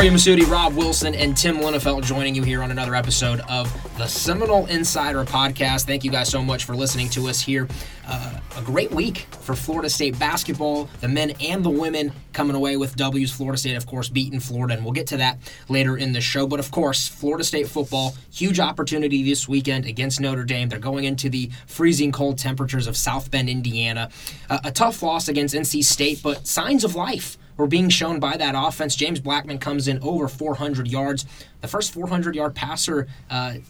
Gary Masudi, Rob Wilson, and Tim Linnefeld joining you here on another episode of the Seminole Insider Podcast. Thank you guys so much for listening to us here. A great week for Florida State basketball, the men and the women coming away with W's. Florida State, of course, beating Florida, and we'll get to that later in the show. But, of course, Florida State football, huge opportunity this weekend against Notre Dame. They're going into the freezing cold temperatures of South Bend, Indiana. A tough loss against NC State, but signs of life were being shown by that offense. James Blackman comes in over 400 yards, the first 400-yard passer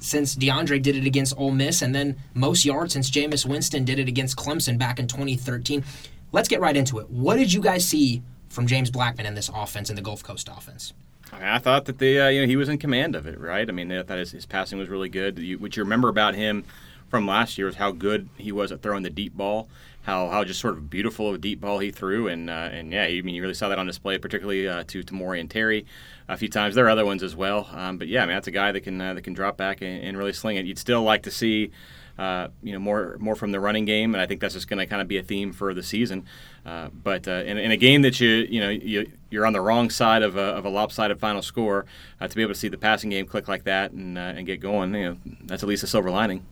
since DeAndre did it against Ole Miss, and then most yards since Jameis Winston did it against Clemson back in 2013. Let's get right into it. What did you guys see from James Blackman in this offense, in the Gulf Coast offense? I thought that they, he was in command of it, right? I mean, I thought his passing was really good. What you remember about him from last year was how good he was at throwing the deep ball. How just sort of beautiful of a deep ball he threw, and you really saw that on display, particularly to Tamorrion Terry a few times. There are other ones as well, that's a guy that can drop back and really sling it. You'd still like to see more from the running game, and I think that's just going to kind of be a theme for the season. But in a game that you're on the wrong side of a lopsided final score, to be able to see the passing game click like that and get going, that's at least a silver lining.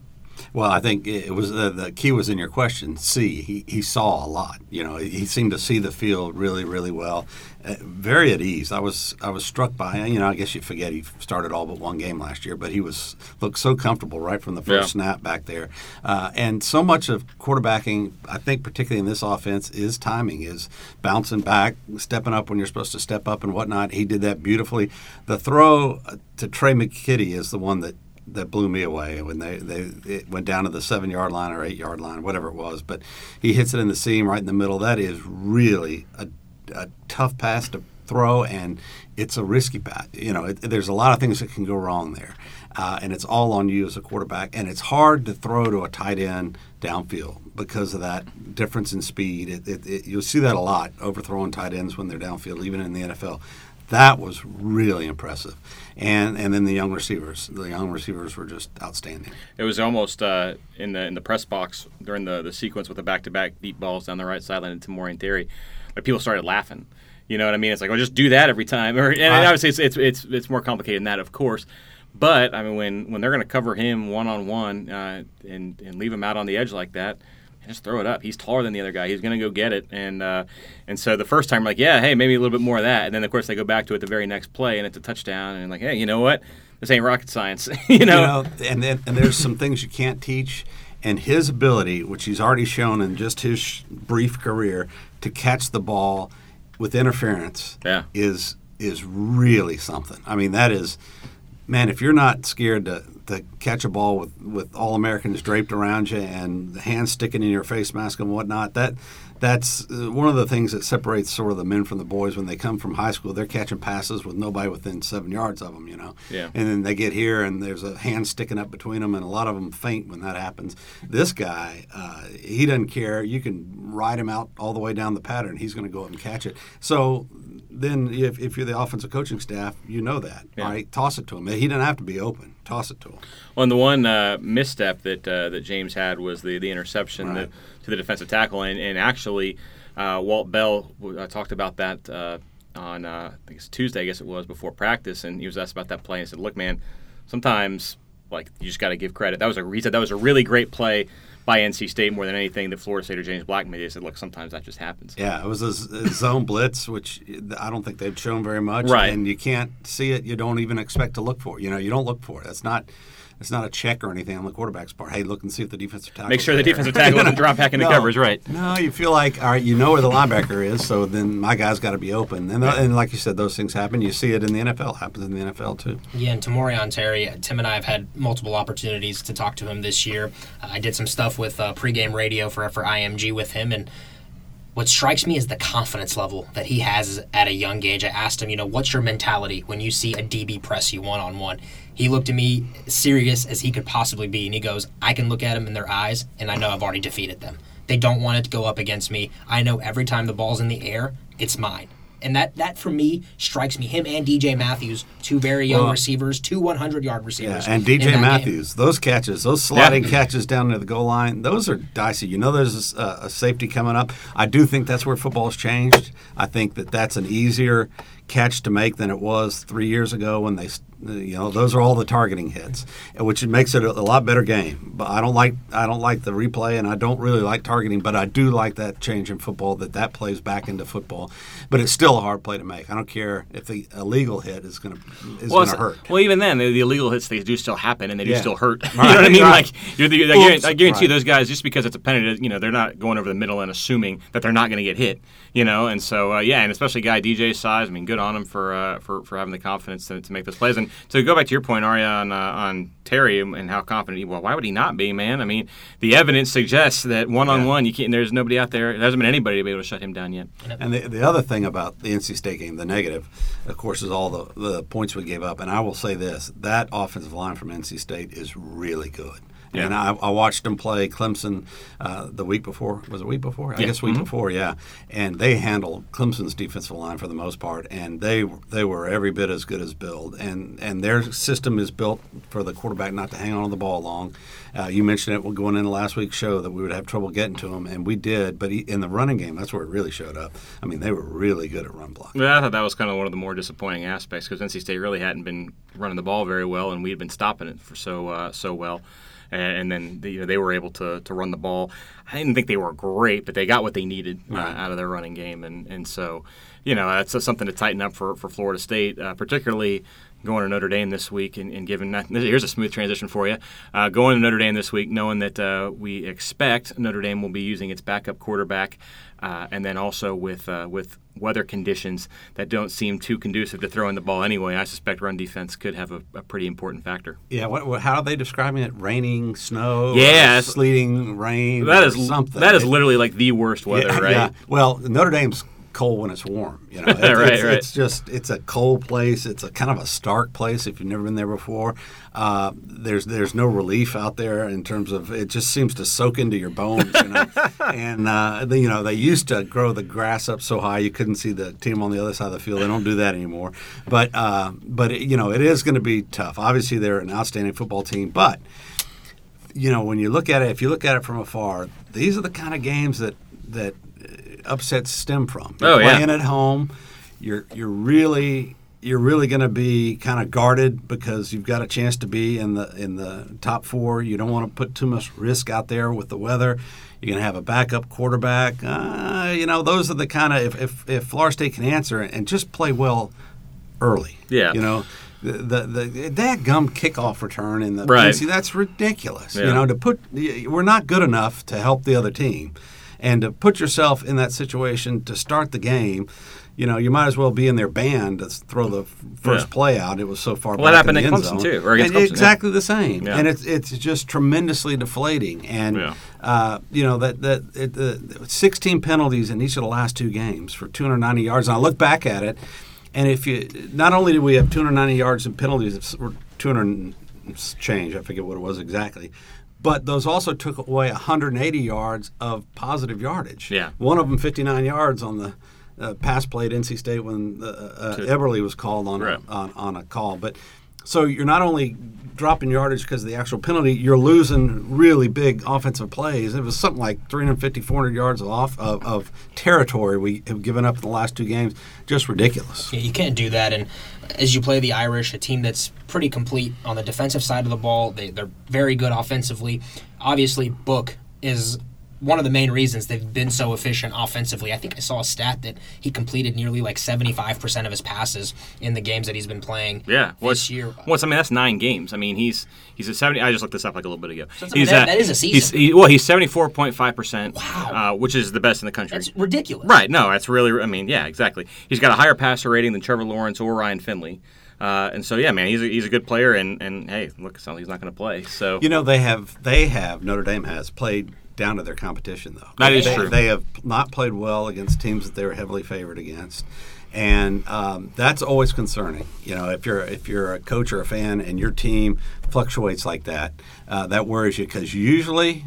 Well, I think it was the key was in your question. See, he saw a lot. He seemed to see the field really, really well, very at ease. I was struck by I guess you forget he started all but one game last year, but he looked so comfortable right from the first snap back there. And so much of quarterbacking, I think, particularly in this offense, is timing, is bouncing back, stepping up when you're supposed to step up and whatnot. He did that beautifully. The throw to Trey McKitty is the one that blew me away when it went down to the 7-yard line or 8-yard line, whatever it was. But he hits it in the seam right in the middle. That is really a tough pass to throw, and it's a risky pass. There's a lot of things that can go wrong there, and it's all on you as a quarterback. And it's hard to throw to a tight end downfield because of that difference in speed. You'll see that a lot, overthrowing tight ends when they're downfield, even in the NFL. That was really impressive. And then the young receivers. The young receivers were just outstanding. It was almost in the press box during the sequence with the back-to-back deep balls down the right sideline into Tamorrion Terry, but people started laughing. You know what I mean? It's like, well, just do that every time. And obviously it's more complicated than that, of course. But, I mean, when they're going to cover him one-on-one and leave him out on the edge like that, just throw it up. He's taller than the other guy. He's going to go get it. And so the first time, like, yeah, hey, maybe a little bit more of that. And then, of course, they go back to it the very next play, and it's a touchdown. And like, hey, you know what? This ain't rocket science. And there's some things you can't teach. And his ability, which he's already shown in just his brief career, to catch the ball with interference is really something. I mean, that is – man, if you're not scared to catch a ball with All-Americans draped around you and hands sticking in your face mask and whatnot, that's one of the things that separates sort of the men from the boys. When they come from high school, they're catching passes with nobody within 7 yards of them, Yeah. And then they get here, and there's a hand sticking up between them, and a lot of them faint when that happens. This guy, he doesn't care. You can ride him out all the way down the pattern. He's going to go up and catch it. So then if you're the offensive coaching staff, you know that, right? Toss it to him. He doesn't have to be open. Toss it to him. Well, and the one misstep that James had was the interception to the defensive tackle, and actually Walt Bell talked about that on I guess Tuesday, before practice, and he was asked about that play and said, "Look, man, sometimes you just got to give credit. That was a really great play by NC State more than anything that Florida State or James Blackman did." Said, "Look, sometimes that just happens." Yeah, it was a zone blitz, which I don't think they've shown very much. Right, and you can't see it. You don't even expect to look for it. You don't look for it. It's not a check or anything on the quarterback's part. Hey, look and see if the defensive tackle. Make sure the defensive tackle doesn't drop back into covers, right? No, you feel like, all right, you know where the linebacker is, so then my guy's got to be open. And like you said, those things happen. You see it in the NFL. It happens in the NFL, too. Yeah, and Tamorrion Terry, Tim and I have had multiple opportunities to talk to him this year. I did some stuff with pregame radio for IMG with him, and what strikes me is the confidence level that he has at a young age. I asked him, what's your mentality when you see a DB press you one-on-one? He looked at me serious as he could possibly be, and he goes, I can look at them in their eyes, and I know I've already defeated them. They don't want it to go up against me. I know every time the ball's in the air, it's mine. And that for me, strikes me. Him and D.J. Matthews, two very young receivers, two 100-yard receivers. Yeah, and D.J. Matthews, those catches, those sliding catches down near the goal line, those are dicey. There's a safety coming up. I do think that's where football's changed. I think that's an easier catch to make than it was 3 years ago when they, you know, those are all the targeting hits, which makes it a lot better game. But I don't like the replay, and I don't really like targeting, but I do like that change in football, that plays back into football. But it's still a hard play to make. I don't care if the illegal hit is going to hurt. Well, even then, the illegal hits, they do still happen, and they do still hurt. Right. You know what I mean? Right. Like, I guarantee those guys, just because it's a penalty, you know, they're not going over the middle and assuming that they're not going to get hit, you know? And so, and especially a guy DJ's size, I mean, good on him for having the confidence to make those plays. And to go back to your point, Aria, on Terry and how confident why would he not be, man? I mean, the evidence suggests that one-on-one, you can't. There's nobody out there. There hasn't been anybody to be able to shut him down yet. And the other thing about the NC State game, the negative, of course, is all the points we gave up. And I will say this, that offensive line from NC State is really good. Yeah. And I watched them play Clemson the week before. Was it week before? I guess week before. And they handled Clemson's defensive line for the most part, and they were every bit as good as billed. And their system is built for the quarterback not to hang on to the ball long. You mentioned it going into last week's show that we would have trouble getting to him, and we did. But in the running game, that's where it really showed up. I mean, they were really good at run blocking. Yeah, I thought that was kind of one of the more disappointing aspects because NC State really hadn't been running the ball very well, and we had been stopping it for so well. And then they were able to run the ball. I didn't think they were great, but they got what they needed out of their running game. And so, you know, that's something to tighten up for Florida State, particularly going to Notre Dame this week and giving – here's a smooth transition for you. Going to Notre Dame this week, knowing that we expect Notre Dame will be using its backup quarterback, and then also with weather conditions that don't seem too conducive to throwing the ball anyway, I suspect run defense could have a pretty important factor. Yeah, how are they describing it? Raining, snow, sleeting, rain, something. That is literally like the worst weather, right? Yeah. Well, Notre Dame's cold when it's warm, you know. It's a cold place. It's a kind of a stark place if you've never been there before. There's no relief out there in terms of it just seems to soak into your bones, you know. And they used to grow the grass up so high you couldn't see the team on the other side of the field. They don't do that anymore. But it is going to be tough. Obviously, they're an outstanding football team, but you know when you look at it, if you look at it from afar, these are the kind of games that upsets stem from. Playing at home, you're really going to be kind of guarded because you've got a chance to be in the top four. You don't want to put too much risk out there with the weather. You're going to have a backup quarterback. Those are the kind of if Florida State can answer and just play well early. Yeah, you know. The that gum kickoff return in the see, that's ridiculous. Yeah. You know, we're not good enough to help the other team. And to put yourself in that situation to start the game, you know, you might as well be in their band to throw the first play out. It was so far back in the end zone. Well, that happened at Clemson, too. Or against Clemson, exactly the same. Yeah. And it's just tremendously deflating. And, the 16 penalties in each of the last two games for 290 yards. And I look back at it, and not only did we have 290 yards in penalties, 200 change, I forget what it was exactly, but those also took away 180 yards of positive yardage. Yeah. One of them 59 yards on the pass play at NC State when Eberle was called on a call. But so you're not only dropping yardage because of the actual penalty, you're losing really big offensive plays. It was something like 350, 400 yards of territory we have given up in the last two games. Just ridiculous. Yeah, you can't do that. And as you play the Irish, a team that's pretty complete on the defensive side of the ball, they're very good offensively. Obviously, Book is one of the main reasons they've been so efficient offensively. I think I saw a stat that he completed nearly like 75% of his passes in the games that he's been playing this year. That's 9 games. I mean, he's at 70. I just looked this up like a little bit ago. So that is a season. He's 74.5%, which is the best in the country. That's ridiculous. Right, no, that's really, I mean, yeah, exactly. He's got a higher passer rating than Trevor Lawrence or Ryan Finley. And so, yeah, man, he's a good player, and hey, look, it sounds like he's not going to play. So you know, Notre Dame has played down to their competition, though. That is true. They have not played well against teams that they were heavily favored against, and that's always concerning. You know, if you're a coach or a fan and your team fluctuates like that, that worries you, because usually,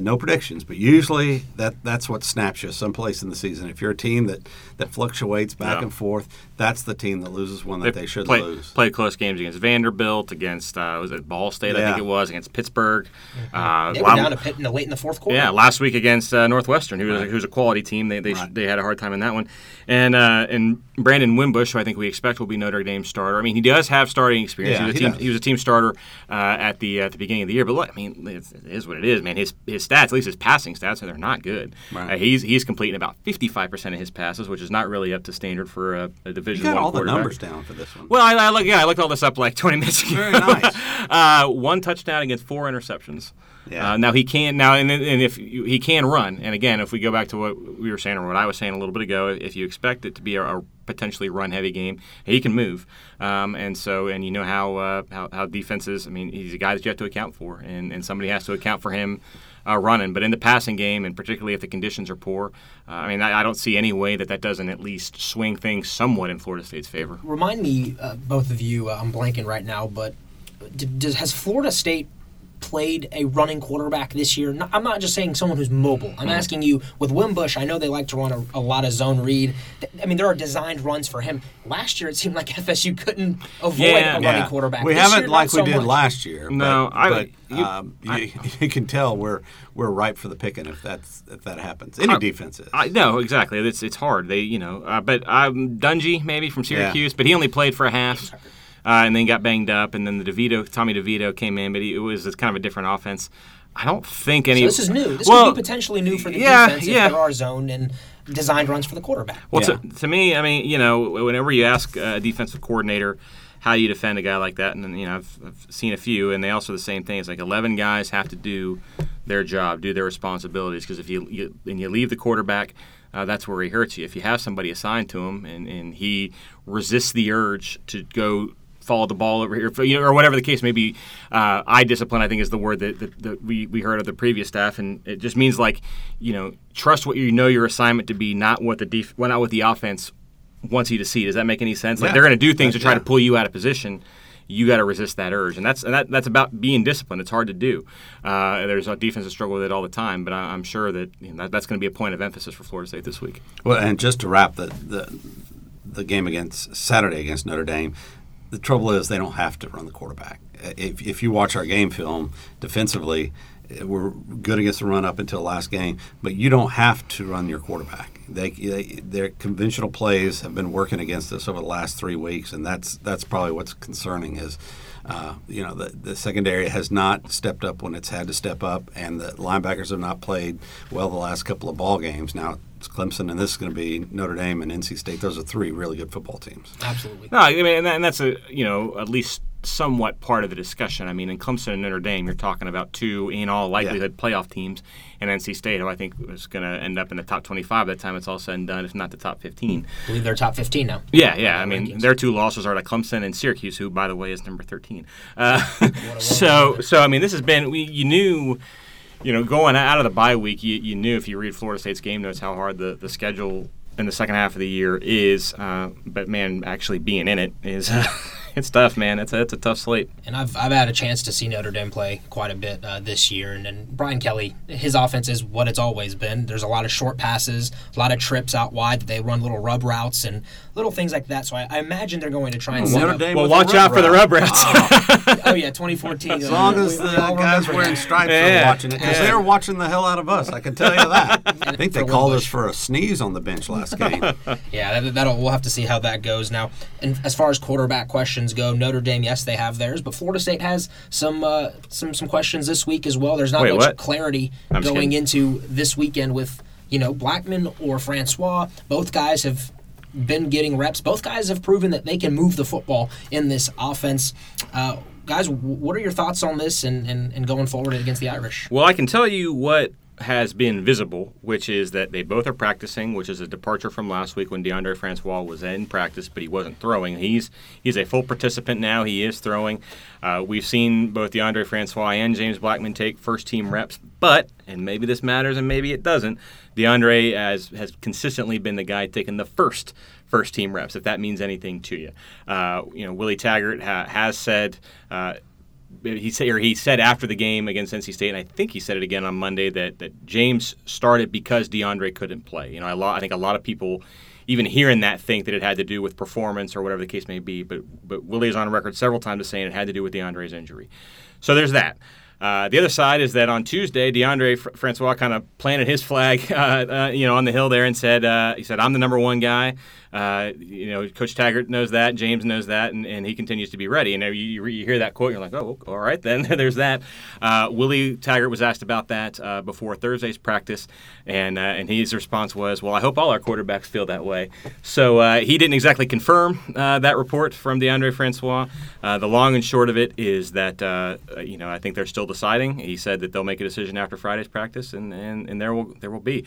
no predictions, but usually that's what snaps you someplace in the season. If you're a team that fluctuates back and forth, that's the team that loses one that they should lose. Played close games against Vanderbilt, against was it Ball State, I think it was, against Pittsburgh. Mm-hmm. They were down a pit late in the fourth quarter. Yeah, last week against Northwestern, who's a quality team. They had a hard time in that one. And Brandon Wimbush, who I think we expect will be Notre Dame's starter. I mean, he does have starting experience. Yeah, he was a team starter at the beginning of the year. But look, I mean, it is what it is, man. His stats, at least his passing stats, they're not good. Right. He's completing about 55% of his passes, which is not really up to standard for a Division I quarterback. You got all the numbers down for this one. Well, I looked all this up like 20 minutes ago. Very nice. One touchdown against four interceptions. Yeah. Now he can if he can run, and again, if we go back to what we were saying or what I was saying a little bit ago, if you expect it to be a potentially run-heavy game, he can move, and you know how defenses. I mean, he's a guy that you have to account for, and somebody has to account for him running. But in the passing game, and particularly if the conditions are poor, I don't see any way that doesn't at least swing things somewhat in Florida State's favor. Remind me, both of you, I'm blanking right now, but has Florida State played a running quarterback this year? No, I'm not just saying someone who's mobile. I'm asking you, with Wimbush, I know they like to run a lot of zone read. I mean, there are designed runs for him. Last year, it seemed like FSU couldn't avoid a running quarterback. We haven't like we did last year. No, you can tell we're ripe for the picking if that happens. Any defense is. No, exactly. It's hard. They Dungy maybe from Syracuse, but he only played for a half. And then got banged up, and then Tommy DeVito came in, but it was kind of a different offense. I don't think any. So this is new. This could be potentially new for the defense if there are zone and designed runs for the quarterback. Well, to me, I mean, whenever you ask a defensive coordinator how you defend a guy like that, and I've seen a few, and they also the same thing. It's like 11 guys have to do their job, do their responsibilities, because if you leave the quarterback. That's where he hurts you. If you have somebody assigned to him and he resists the urge to go follow the ball over here, or whatever the case may be, eye discipline, I think, is the word that we heard of the previous staff, and it just means trust what your assignment to be, not what not what the offense wants you to see. Does that make any sense? Yeah. Like they're going to do things to try to pull you out of position. You got to resist that urge, and that's about being disciplined. It's hard to do. There's a defense that struggle with it all the time, but I'm sure that, that's going to be a point of emphasis for Florida State this week. Well, and just to wrap the game Saturday against Notre Dame, the trouble is they don't have to run the quarterback. If you watch our game film defensively, we're good against the run up until last game, but you don't have to run your quarterback. Their conventional plays have been working against us over the last 3 weeks, and that's probably what's concerning is, the secondary has not stepped up when it's had to step up, and the linebackers have not played well the last couple of ball games. Now it's Clemson, and this is going to be Notre Dame and NC State. Those are three really good football teams. Absolutely. No, I mean, and that's at least somewhat part of the discussion. I mean, in Clemson and Notre Dame, you're talking about two, in all likelihood, playoff teams, and NC State, who I think is going to end up in the top 25 by the time it's all said and done, if not the top 15. I believe they're top 15 now. Yeah. I mean, their two losses are to Clemson and Syracuse, who, by the way, is number 13. So I mean, this has been – you knew – going out of the bye week, you knew if you read Florida State's game notes how hard the schedule in the second half of the year is. But man, actually being in it is it's tough, man. It's a tough slate. And I've had a chance to see Notre Dame play quite a bit this year. And Brian Kelly, his offense is what it's always been. There's a lot of short passes, a lot of trips out wide that they run, little rub routes and little things like that. So I imagine they're going to try and set up. Well, watch out for the rub routes. Oh, yeah, 2014. As long as the guys wearing stripes are watching it, because they're watching the hell out of us, I can tell you that. I think they called us for a sneeze on the bench last game. Yeah, we'll have to see how that goes now. And as far as quarterback questions go, Notre Dame, yes, they have theirs, but Florida State has some questions this week as well. There's not much clarity going into this weekend with, Blackman or Francois. Both guys have been getting reps. Both guys have proven that they can move the football in this offense. Guys, what are your thoughts on this and going forward against the Irish? Well, I can tell you what has been visible, which is that they both are practicing, which is a departure from last week when DeAndre Francois was in practice, but he wasn't throwing. He's a full participant now. He is throwing. We've seen both DeAndre Francois and James Blackman take first-team reps, but, and maybe this matters and maybe it doesn't, DeAndre has consistently been the guy taking the first-team reps, if that means anything to you. Willie Taggart has said he said after the game against NC State, and I think he said it again on Monday, that James started because DeAndre couldn't play. You know, I think a lot of people, even hearing that, think that it had to do with performance or whatever the case may be. But Willie is on record several times as saying it had to do with DeAndre's injury. So there's that. The other side is that on Tuesday, DeAndre Francois kind of planted his flag, on the hill there and said, he said, "I'm the number one guy." Coach Taggart knows that, James knows that, and he continues to be ready. And you hear that quote, and you're like, "Oh, all right then." There's that. Willie Taggart was asked about that before Thursday's practice, and his response was, "Well, I hope all our quarterbacks feel that way." So he didn't exactly confirm that report from DeAndre Francois. The long and short of it is that I think they're still deciding. He said that they'll make a decision after Friday's practice, and there will be.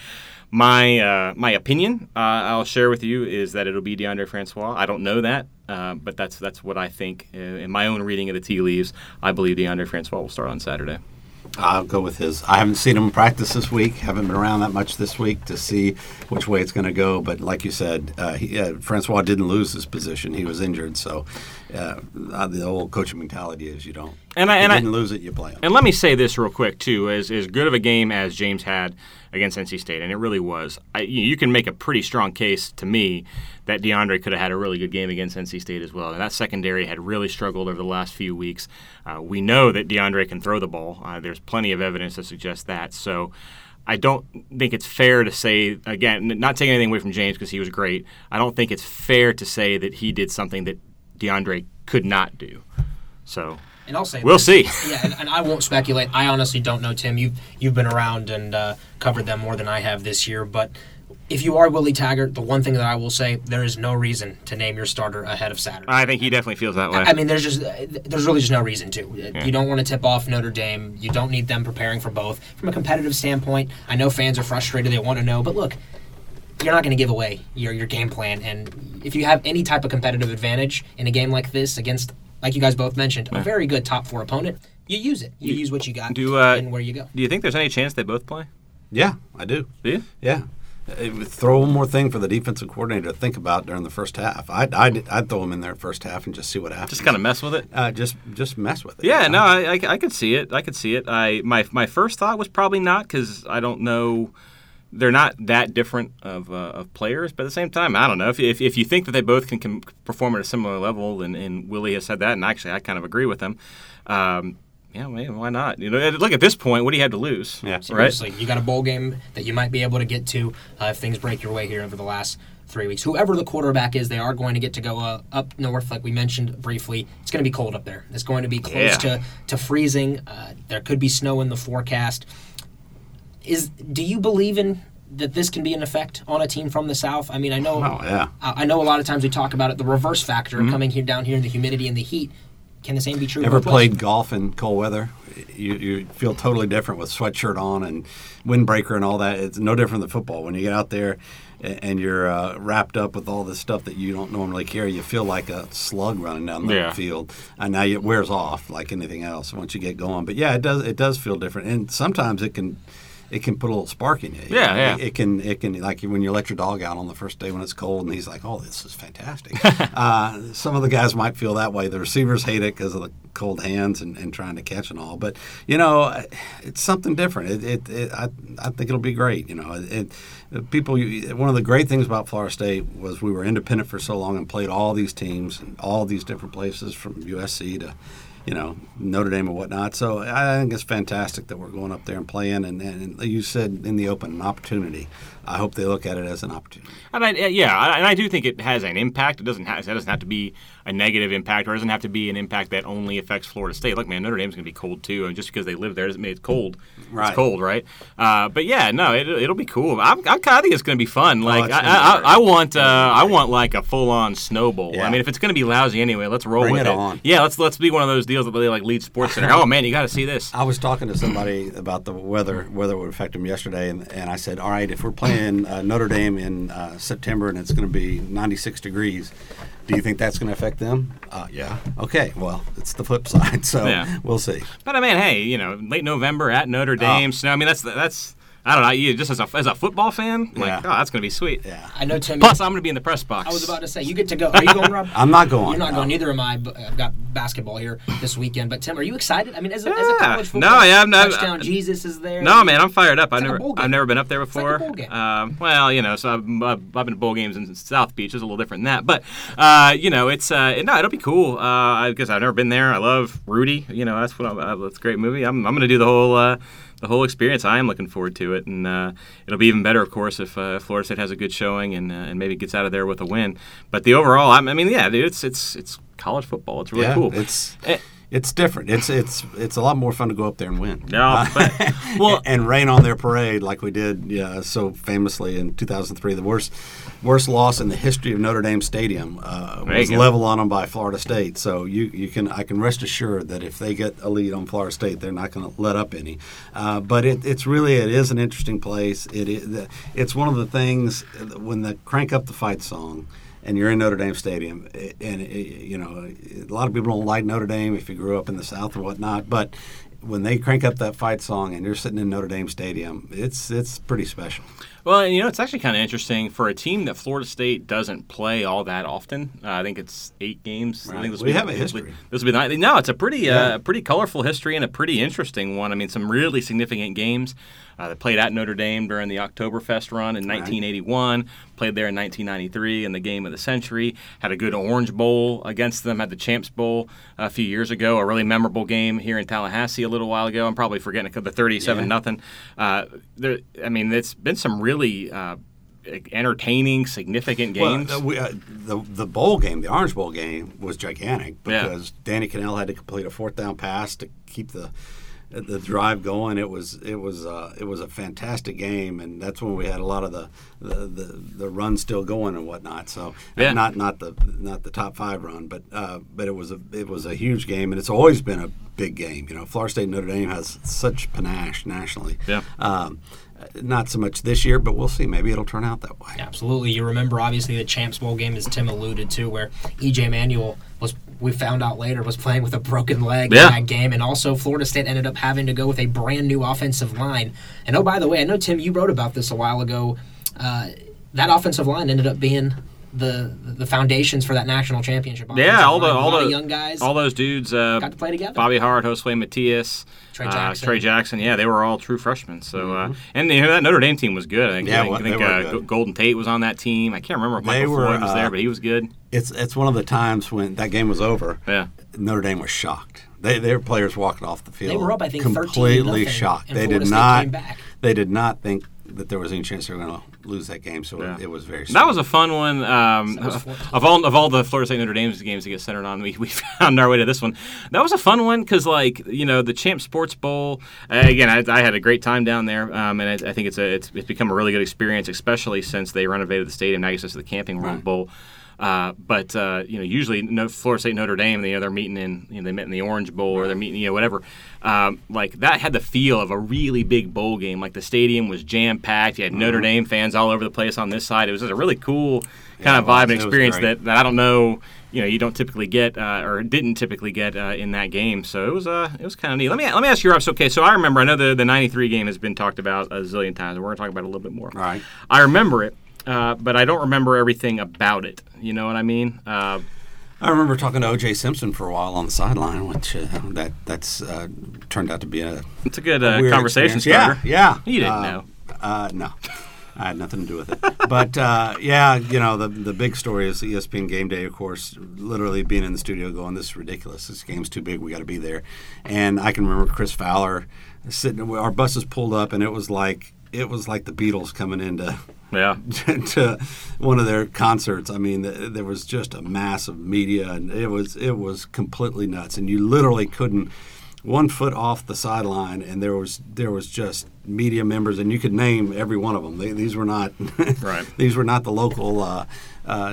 My opinion I'll share with you is that it'll be DeAndre Francois. I don't know that, but that's what I think. In my own reading of the tea leaves, I believe DeAndre Francois will start on Saturday. I'll go with his. I haven't seen him practice this week. Haven't been around that much this week to see which way it's going to go. But like you said, Francois didn't lose his position. He was injured. So the old coaching mentality is you don't. Lose it, you play him. And let me say this real quick, too. As good of a game as James had against NC State, and it really was, you can make a pretty strong case to me that DeAndre could have had a really good game against NC State as well. And that secondary had really struggled over the last few weeks. We know that DeAndre can throw the ball. There's plenty of evidence to suggest that. So I don't think it's fair to say, again, not taking anything away from James because he was great, I don't think it's fair to say that he did something that DeAndre could not do. So and I'll say we'll see. Yeah, and I won't speculate. I honestly don't know, Tim. You've been around and covered them more than I have this year, but if you are Willie Taggart, the one thing that I will say, there is no reason to name your starter ahead of Saturday. I think he definitely feels that way. I mean, there's really just no reason to. Yeah. You don't want to tip off Notre Dame. You don't need them preparing for both. From a competitive standpoint, I know fans are frustrated. They want to know. But look, you're not going to give away your game plan. And if you have any type of competitive advantage in a game like this against, like you guys both mentioned, a very good top four opponent, you use it. You use what you got and where you go. Do you think there's any chance they both play? Yeah, I do. Do you? Yeah. Throw one more thing for the defensive coordinator to think about during the first half. I'd throw him in there first half and just see what happens. Just kind of mess with it. Just mess with it. Yeah, no, I could see it. My first thought was probably not, because I don't know. They're not that different of players, but at the same time, I don't know if you think that they both can perform at a similar level, and Willie has said that, and actually I kind of agree with him. Yeah, man, why not? Look, at this point, what do you have to lose? Yeah, seriously, right? You got a bowl game that you might be able to get to if things break your way here over the last 3 weeks. Whoever the quarterback is, they are going to get to go up north, like we mentioned briefly. It's going to be cold up there. It's going to be close to freezing. There could be snow in the forecast. Do you believe in that this can be an effect on a team from the South? I mean, I know. Oh, yeah. I know a lot of times we talk about it, the reverse factor coming here down here in the humidity and the heat. Can the same be true? Ever played golf in cold weather? You feel totally different with sweatshirt on and windbreaker and all that. It's no different than football. When you get out there and you're wrapped up with all this stuff that you don't normally carry, you feel like a slug running down the field. And now it wears off like anything else once you get going. But, yeah, it does feel different. And sometimes it can put a little spark in you. Yeah, yeah. It can like when you let your dog out on the first day when it's cold and he's like, "Oh, this is fantastic." Some of the guys might feel that way. The receivers hate it because of the cold hands and trying to catch and all. But it's something different. I think it'll be great. One of the great things about Florida State was we were independent for so long and played all these teams and all these different places from USC to Notre Dame and whatnot. So I think it's fantastic that we're going up there and playing. And you said in the open, an opportunity. I hope they look at it as an opportunity. And I do think it has an impact. It doesn't have to be a negative impact, or it doesn't have to be an impact that only affects Florida State. Look, man, Notre Dame's going to be cold, too. And just because they live there doesn't mean it's cold. Right. It's cold, right? It'll be cool. I think it's going to be fun. I want like a full-on snow bowl. Yeah. I mean, if it's going to be lousy anyway, let's roll with it. Bring it on. Yeah, let's be one of those deals that they like lead sports center. Oh, man, you got to see this. I was talking to somebody about the weather would affect them yesterday, and I said, all right, if we're playing Notre Dame in September and it's going to be 96 degrees, do you think that's going to affect them? Yeah. Okay, well, it's the flip side, so we'll see. But, I mean, hey, late November at Notre Dame, snow. I mean, that's I don't know. You just as a football fan, like, oh, that's gonna be sweet. Yeah, I know. Tim, plus, I'm gonna be in the press box. I was about to say, you get to go. Are you going, Rob? I'm not going. You're not going. Neither am I. I've got basketball here this weekend. But Tim, are you excited? I mean, as a college football, I'm not. Touchdown Jesus is there. No, man, I'm fired up. I've never been up there before. It's like a bowl game. Well, you know, so I've been to bowl games in South Beach. It's a little different than that, but you know, it's it'll be cool. Because I've never been there. I love Rudy. You know, that's a great movie. I'm gonna do the whole experience. I am looking forward to it, and it'll be even better, of course, if Florida State has a good showing and maybe gets out of there with a win. But the overall, dude, it's college football. It's really cool. It's different. It's a lot more fun to go up there and win. No, but, well, and rain on their parade like we did, so famously in 2003. The worst loss in the history of Notre Dame Stadium was leveled on them by Florida State. So I can rest assured that if they get a lead on Florida State, they're not going to let up any. But it is an interesting place. It's one of the things when the Crank Up the Fight song. And you're in Notre Dame Stadium, and you know, a lot of people don't like Notre Dame if you grew up in the South or whatnot. But when they crank up that fight song, and you're sitting in Notre Dame Stadium, it's pretty special. Well, and you know, it's actually kind of interesting for a team that Florida State doesn't play all that often. I think it's 8 games. Right. I think we have a history. This will be the, no, it's a pretty colorful history and a pretty interesting one. I mean, some really significant games that played at Notre Dame during the Oktoberfest run in 1981, played there in 1993 in the game of the century, had a good Orange Bowl against them, had the Champs Bowl a few years ago, a really memorable game here in Tallahassee a little while ago. I'm probably forgetting the 37-0. It's been some really entertaining, significant games. Well, the bowl game, the Orange Bowl game, was gigantic because Danny Cannell had to complete a 4th down pass to keep the drive going. It was a fantastic game, and that's when we had a lot of the run still going and whatnot. So not the top 5 run, but it was a huge game, and it's always been a big game. You know, Florida State and Notre Dame has such panache nationally. Yeah. Not so much this year, but we'll see. Maybe it'll turn out that way. Absolutely. You remember, obviously, the Champs Bowl game, as Tim alluded to, where E.J. Manuel was, we found out later, playing with a broken leg in that game. And also Florida State ended up having to go with a brand-new offensive line. And, oh, by the way, I know, Tim, you wrote about this a while ago. That offensive line ended up being the foundations for that national championship. All the young guys, all those dudes got to play together. Bobby Hart, Josue Matias, Trey Jackson. Yeah, they were all true freshmen. So and you know, that Notre Dame team was good. I think Golden Tate was on that team. I can't remember if Michael Floyd was there, but he was good. It's one of the times when that game was over. Yeah, Notre Dame was shocked. Their players walking off the field. They were up, I think, completely 13-0, shocked. And they did not think that there was any chance they were going to lose that game, so it was very strange. That was a fun one. Of all the Florida State Notre Dame games to get centered on, we found our way to this one. That was a fun one because, the Champs Sports Bowl, again, I had a great time down there, and I think it's become a really good experience, especially since they renovated the stadium. Now I guess it's the Camping World Bowl. Usually Florida State, Notre Dame, they're meeting they met in the Orange Bowl or they're meeting, whatever. That had the feel of a really big bowl game. Like the stadium was jam packed. You had Notre Dame fans all over the place on this side. It was just a really cool kind of vibe and experience that I don't know. You don't typically get or didn't typically get in that game, so it was kind of neat. Let me ask you, Rob. Okay, so I remember. I know the '93 game has been talked about a zillion times. We're going to talk about it a little bit more. All right. I remember it. But I don't remember everything about it. You know what I mean? I remember talking to O.J. Simpson for a while on the sideline, which that's turned out to be a it's a good a conversation experience. Starter. Yeah. You didn't know? No. I had nothing to do with it. But, the big story is ESPN Game Day, of course, literally being in the studio going, this is ridiculous. This game's too big. We got to be there. And I can remember Chris Fowler sitting – our buses pulled up, and it was like the Beatles coming into – to one of their concerts. I mean, there was just a mass of media, and it was completely nuts. And you literally couldn't 1 foot off the sideline, and there was just media members, and you could name every one of them. These were not right. These were not the local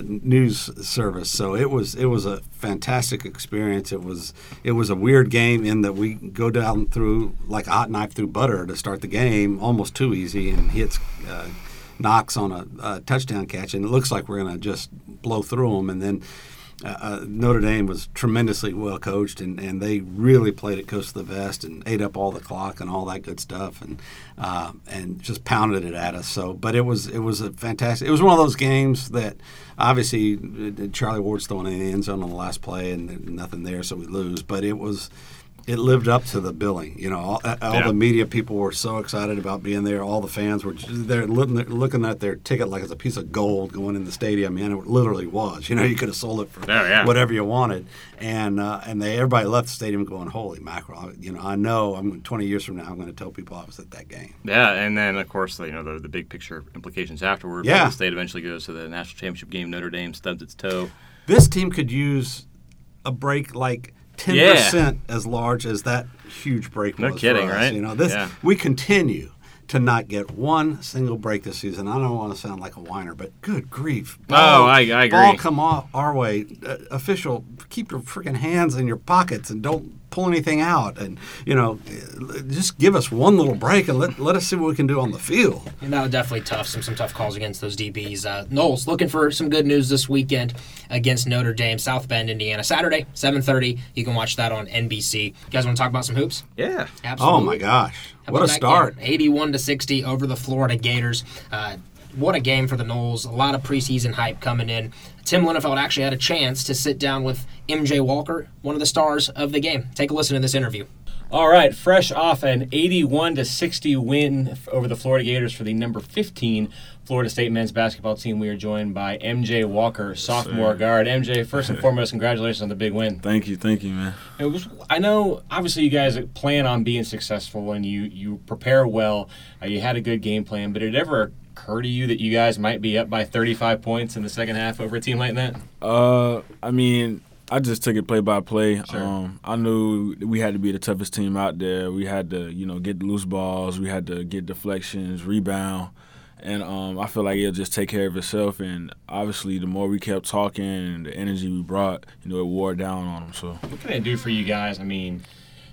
news service. So it was a fantastic experience. It was a weird game in that we go down through like a hot knife through butter to start the game, almost too easy, and hits. Knocks on a touchdown catch, and it looks like we're going to just blow through them. And then Notre Dame was tremendously well coached, and they really played it close to the vest and ate up all the clock and all that good stuff, and just pounded it at us. So, but it was a fantastic. It was one of those games that obviously Charlie Ward's thrown in the end zone on the last play, and nothing there, so we lose. But it lived up to the billing. You know, all the media people were so excited about being there. All the fans were looking at their ticket like it's a piece of gold going in the stadium, and it literally was. You know, you could have sold it for whatever you wanted. And everybody left the stadium going, holy mackerel. You know I'm 20 years from now I'm going to tell people I was at that game. Yeah, and then, of course, you know, the big picture implications afterward. Yeah. The state eventually goes to the national championship game. Notre Dame stubs its toe. This team could use a break like 10% as large as that huge break was. No kidding, for us, right? You know, we continue to not get one single break this season. I don't want to sound like a whiner, but good grief. I agree. Ball come off our way. Official, keep your freaking hands in your pockets and don't pull anything out. And, you know, just give us one little break and let us see what we can do on the field. And that was definitely tough. Some tough calls against those DBs. Knowles looking for some good news this weekend against Notre Dame, South Bend, Indiana. Saturday, 7:30. You can watch that on NBC. You guys want to talk about some hoops? Yeah. Absolutely. Oh, my gosh. What a start. 81-60 over the Florida Gators. What a game for the Knowles. A lot of preseason hype coming in. Tim Linnefeld actually had a chance to sit down with M.J. Walker, one of the stars of the game. Take a listen to this interview. All right, fresh off an 81-60 win over the Florida Gators for the number 15 Florida State men's basketball team, we are joined by M.J. Walker, sophomore guard. M.J., first and foremost, congratulations on the big win. Thank you, man. I know, obviously, you guys plan on being successful and you prepare well. You had a good game plan, but did it ever occur to you that you guys might be up by 35 points in the second half over a team like that? I mean, I just took it play by play. Sure. I knew we had to be the toughest team out there. We had to, you know, get loose balls. We had to get deflections, rebound. And I feel like it'll just take care of itself. And obviously, the more we kept talking and the energy we brought, you know, it wore down on them. So what can it do for you guys? I mean,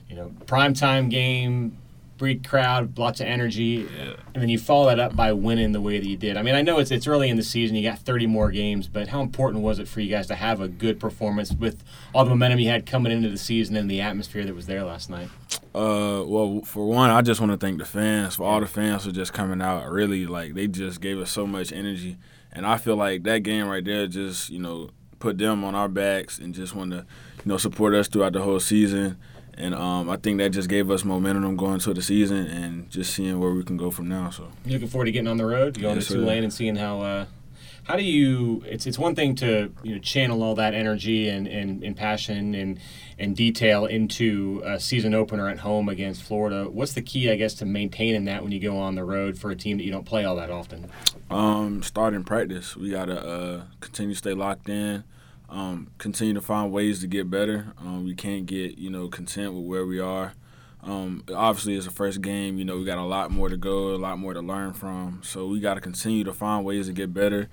you know, primetime game, big crowd, lots of energy, and then you follow that up by winning the way that you did. I mean, I know it's early in the season, you got 30 more games, but how important was it for you guys to have a good performance with all the momentum you had coming into the season and the atmosphere that was there last night? Well, for one, I just want to thank the fans. For all the fans who just coming out, really, like, they just gave us so much energy. And I feel like that game right there just, you know, put them on our backs and just wanted to, you know, support us throughout the whole season. And I think that just gave us momentum going to the season and just seeing where we can go from now. So you looking forward to getting on the road, going to Tulane and seeing how do you? It's one thing to, you know, channel all that energy and passion and detail into a season opener at home against Florida. What's the key, I guess, to maintaining that when you go on the road for a team that you don't play all that often? Starting practice, we gotta continue to stay locked in. Continue to find ways to get better. We can't get, you know, content with where we are. Obviously, it's the first game. You know, we got a lot more to go, a lot more to learn from. So we got to continue to find ways to get better,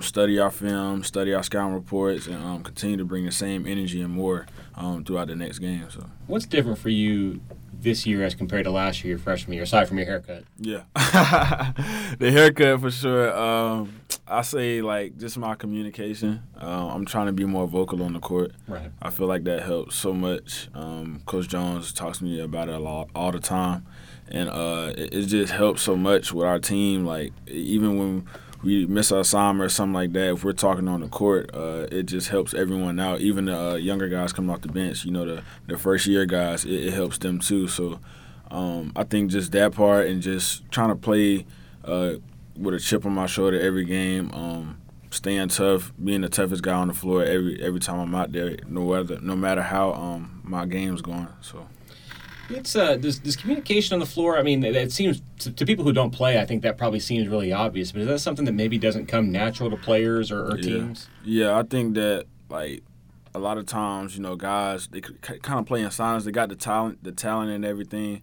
study our film, study our scouting reports, and continue to bring the same energy and more throughout the next game. So what's different for you this year as compared to last year, freshman year, aside from your haircut? Yeah. The haircut for sure. I say, like, just my communication. I'm trying to be more vocal on the court. Right. I feel like that helps so much. Coach Jones talks to me about it a lot all the time. And it just helps so much with our team. Like, even when we miss our assignment or something like that, if we're talking on the court, it just helps everyone out. Even the younger guys coming off the bench, you know, the first-year guys, it helps them too. So I think just that part and just trying to play with a chip on my shoulder every game, staying tough, being the toughest guy on the floor every time I'm out there, no matter how my game's going. So it's this communication on the floor. I mean, it seems to people who don't play, I think that probably seems really obvious, but is that something that maybe doesn't come natural to players or teams? Yeah, I think that, like, a lot of times, you know, guys, they kind of play in silence. They got the talent and everything.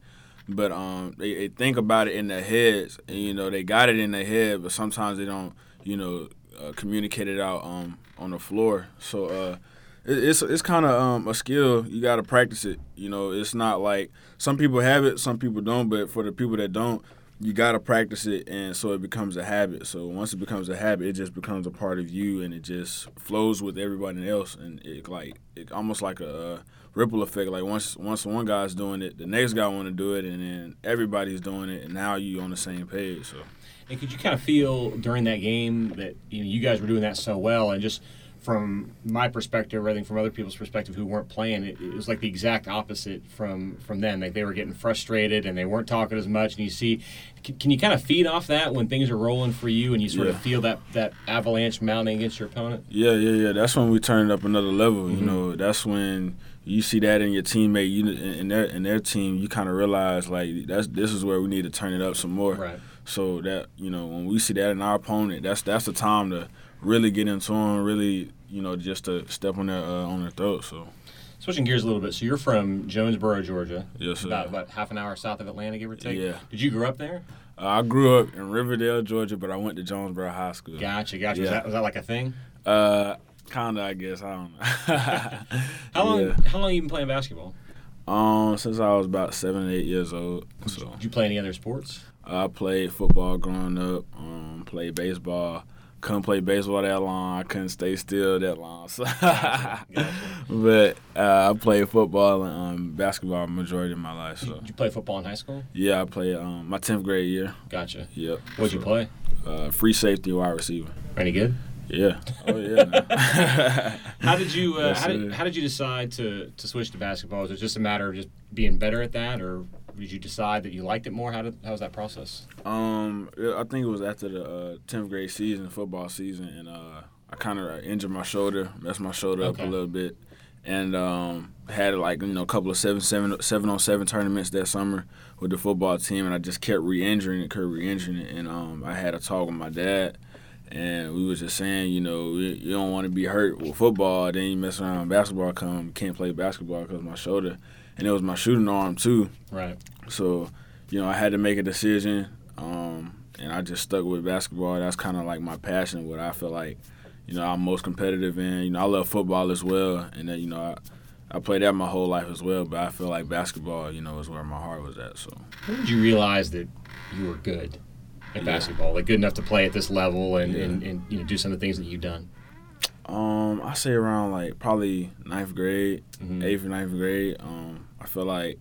But they think about it in their heads, and, you know, they got it in their head, but sometimes they don't, you know, communicate it out on the floor. So it's kind of a skill. You got to practice it. You know, it's not like some people have it, some people don't, but for the people that don't, you got to practice it, and so it becomes a habit. So once it becomes a habit, it just becomes a part of you, and it just flows with everybody else. And it like it almost like a ripple effect. Like once one guy's doing it, the next guy want to do it, and then everybody's doing it, and now you on the same page. So, and could you kind of feel during that game that you guys were doing that so well, and just from my perspective, rather than from other people's perspective who weren't playing, it was like the exact opposite from them. Like they were getting frustrated and they weren't talking as much. And you see, can you kind of feed off that when things are rolling for you and you sort of feel that avalanche mounting against your opponent? Yeah. That's when we turn it up another level. Mm-hmm. You know, that's when you see that in your teammate, in their team, you kind of realize like this is where we need to turn it up some more. Right. So that when we see that in our opponent, that's the time to really get into them, really, just to step on their throat. So, switching gears a little bit. So you're from Jonesboro, Georgia. Yes, sir. About half an hour south of Atlanta, give or take. Yeah. Did you grow up there? I grew up in Riverdale, Georgia, but I went to Jonesboro High School. Gotcha. Yeah. Was that like a thing? Kinda, I guess. I don't know. How long have you been playing basketball? Since I was about 7 or 8 years old. So. Did you play any other sports? I played football growing up. Played baseball. Couldn't play baseball that long. I couldn't stay still that long. So, but I played football and basketball the majority of my life. So. Did you play football in high school? Yeah, I played my 10th grade year. Gotcha. Yep. What'd you play? Free safety, wide receiver. Any good? Yeah. Oh yeah. No. How did you decide to switch to basketball? Was it just a matter of just being better at that, or did you decide that you liked it more? How was that process? I think it was after the 10th grade season, football season, and I kind of injured my shoulder, messed my shoulder up a little bit, and had like a couple of 7-on-7 tournaments that summer with the football team, and I just kept re-injuring it, and I had a talk with my dad, and we was just saying, you don't want to be hurt with football, then you mess around with basketball, can't play basketball because of my shoulder. And it was my shooting arm, too. Right. So, I had to make a decision, and I just stuck with basketball. That's kind of like my passion, what I feel like, I'm most competitive in. I love football as well, and then, I played that my whole life as well, but I feel like basketball, is where my heart was at. So, when did you realize that you were good at basketball, like good enough to play at this level and do some of the things that you've done? I say around like probably 9th grade, 8th or 9th grade. I feel like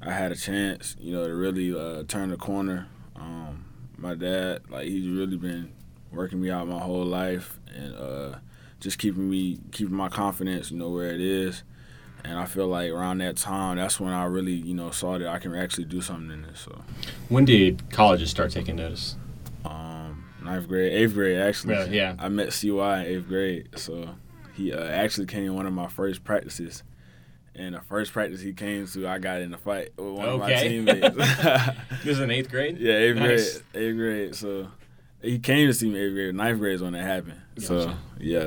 I had a chance, to really turn the corner. My dad, like, he's really been working me out my whole life and just keeping my confidence, where it is. And I feel like around that time, that's when I really, saw that I can actually do something in this. So, when did colleges start taking notice? 8th grade, actually. Really? Yeah. I met CY in 8th grade, so he actually came to one of my first practices. And the first practice he came to, I got in a fight with one of my teammates. This is in 8th grade? Yeah, 8th nice. Grade. 8th grade, so he came to see me in 8th grade. 9th grade is when that happened. Gotcha.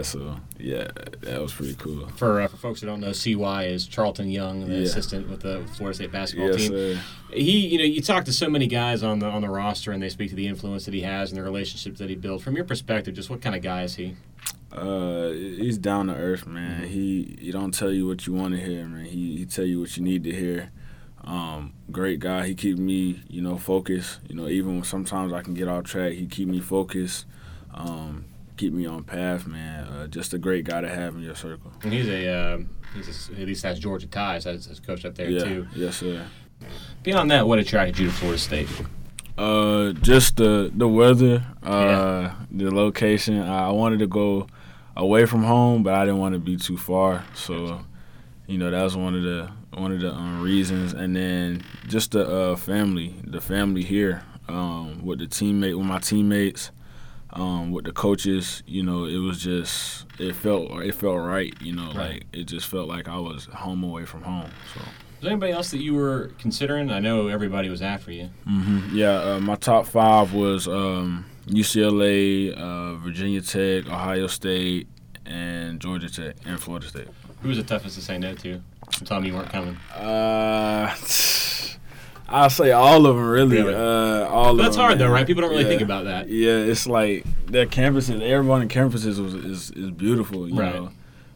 So, that was pretty cool. For folks who don't know, CY is Charlton Young, the assistant with the Florida State basketball team. Sir. He, you talk to so many guys on the roster, and they speak to the influence that he has and the relationships that he built. From your perspective, just what kind of guy is he? He's down to earth, man. Mm-hmm. He don't tell you what you want to hear, man. He tell you what you need to hear. Great guy. He keep me, focused. Even when sometimes I can get off track, he keep me focused. Keep me on path, man. Just a great guy to have in your circle. And he's at least has Georgia ties as coach up there too. Yes, sir. Beyond that, what attracted you to Florida State? Just the weather, the location. I wanted to go away from home, but I didn't want to be too far. So, that was one of the reasons, and then just the family here, with my teammates, with the coaches, it felt right, right. Like it just felt like I was home away from home. So, was there anybody else that you were considering? I know everybody was after you. Mm-hmm. Yeah, my top five was UCLA, Virginia Tech, Ohio State, and Georgia Tech, and Florida State. Who was the toughest to say no to? I'm telling you weren't coming. I'll say all of them, really. That's hard, though, right? People don't really think about that. Yeah, it's like their campuses, everyone in campuses is beautiful, you know.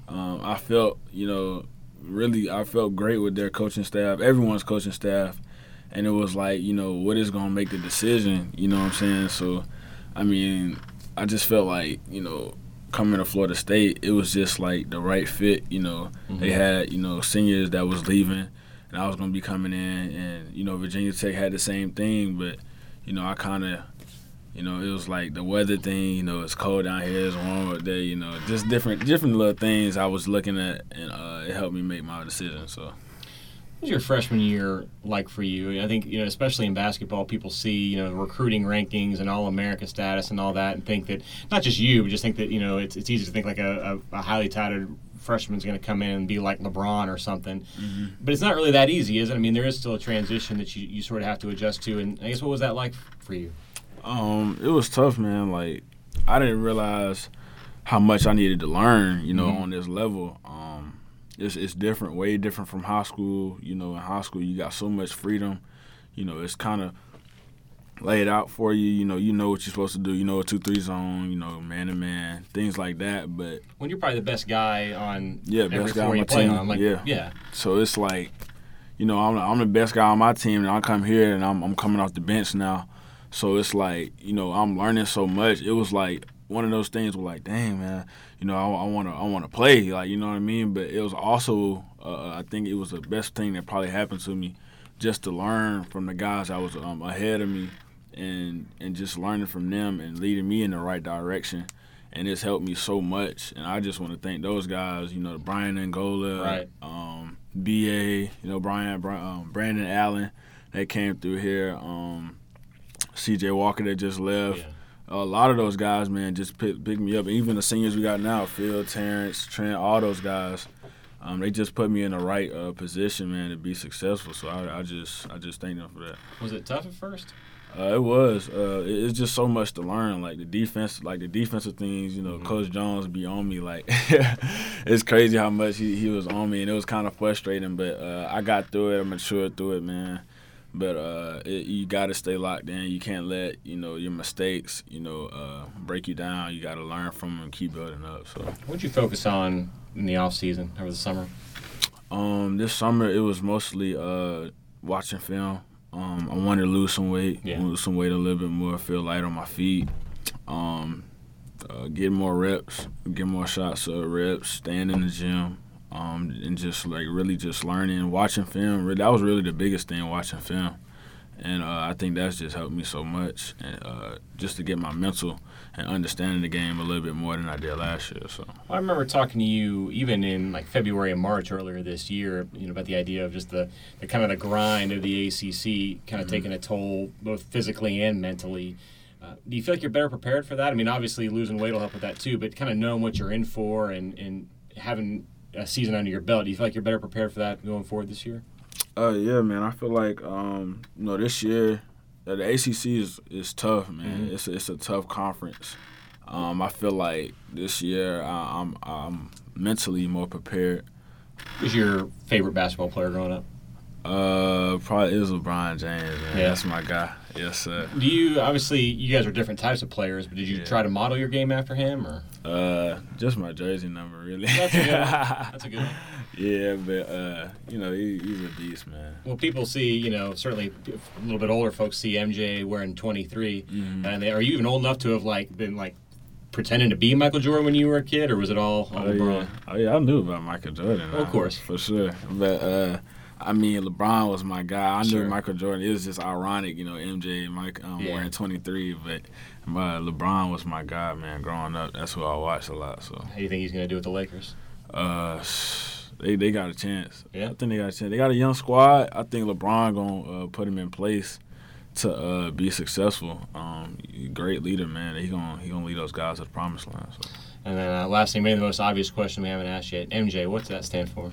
I felt, really, I felt great with their coaching staff, everyone's coaching staff. And it was like, you know, what is going to make the decision? You know what I'm saying? So, I mean, I just felt like, you know, coming to Florida State, it was just like the right fit. You know, mm-hmm. they had, you know, seniors that was leaving and I was going to be coming in. And, you know, Virginia Tech had the same thing. But, you know, I kind of, you know, it was like the weather thing. You know, it's cold down here, it's warm up there. You know, just different little things I was looking at, and it helped me make my decision. So, what was your freshman year like for you? I think, you know, especially in basketball, people see, you know, the recruiting rankings and All-America status and all that, and think that not just you, but just think that, you know, it's easy to think like a highly touted freshman's going to come in and be like LeBron or something. Mm-hmm. But it's not really that easy, is it? I mean, there is still a transition that you sort of have to adjust to. And I guess, what was that like for you? It was tough, man. Like, I didn't realize how much I needed to learn, you know, mm-hmm. on this level. It's different, way different from high school. You know, in high school you got so much freedom. You know, it's kind of laid out for you. You know what you're supposed to do. You know, a 2-3 zone. You know, man to man, things like that. But when you're probably the best guy on every floor you play on, like, yeah. So it's like, you know, I'm the best guy on my team, and I come here and I'm coming off the bench now. So it's like, you know, I'm learning so much. It was like one of those things where, like, dang, man, you know, I want to play, like, you know what I mean? But it was also, I think it was the best thing that probably happened to me, just to learn from the guys that was ahead of me, and just learning from them and leading me in the right direction. And it's helped me so much. And I just want to thank those guys, you know, Brian Angola, right. B.A., you know, Brandon Allen, that came through here, C.J. Walker that just left. Yeah. A lot of those guys, man, just picked me up. Even the seniors we got now, Phil, Terrence, Trent, all those guys, they just put me in the right position, man, to be successful. So I just thank them for that. Was it tough at first? It was. It's just so much to learn. Like, the defense, like the defensive things, you know, mm-hmm. Coach Jones be on me. Like, it's crazy how much he was on me, and it was kind of frustrating. But I got through it. I matured through it, man. But you got to stay locked in. You can't let, you know, your mistakes, you know, break you down. You got to learn from them, keep building up. So, what'd you focus on in the off season over the summer? This summer it was mostly watching film. I wanted to lose some weight, a little bit more, feel light on my feet, get more reps, get more shots of reps, staying in the gym. And just, like, really just learning, watching film. That was really the biggest thing, watching film. And I think that's just helped me so much, and just to get my mental and understanding the game a little bit more than I did last year. So I remember talking to you even in, like, February and March earlier this year, you know, about the idea of just the kind of the grind of the ACC kind of mm-hmm. taking a toll both physically and mentally. Do you feel like you're better prepared for that? I mean, obviously losing weight will help with that too, but kind of knowing what you're in for and having – a season under your belt, do you feel like you're better prepared for that going forward this year? Yeah, man. I feel like, you know, this year the ACC is tough, man. Mm-hmm. It's a tough conference. I feel like this year I'm mentally more prepared. Who's your favorite basketball player growing up? Probably is LeBron James, man. Yeah. That's my guy. Yes, sir. Do you, obviously you guys are different types of players, but did you try to model your game after him, or? Just my jersey number, really. That's a good one. Yeah, but you know, he's a beast, man. Well, people see, you know, certainly a little bit older folks see MJ wearing 23, mm-hmm. and are you even old enough to have, like, been, like, pretending to be Michael Jordan when you were a kid, or was it all LeBron? Yeah. Oh yeah, I knew about Michael Jordan. Well, of course, for sure, but. I mean, LeBron was my guy. I knew Michael Jordan. It was just ironic, you know, MJ, Mike wearing 23, but LeBron was my guy, man. Growing up, that's who I watched a lot. So, how do you think he's gonna do with the Lakers? They got a chance. Yeah. I think they got a chance. They got a young squad. I think LeBron gonna put him in place to be successful. Great leader, man. He gonna lead those guys to the promised land. So. And then last thing, maybe the most obvious question we haven't asked yet. MJ, what's that stand for?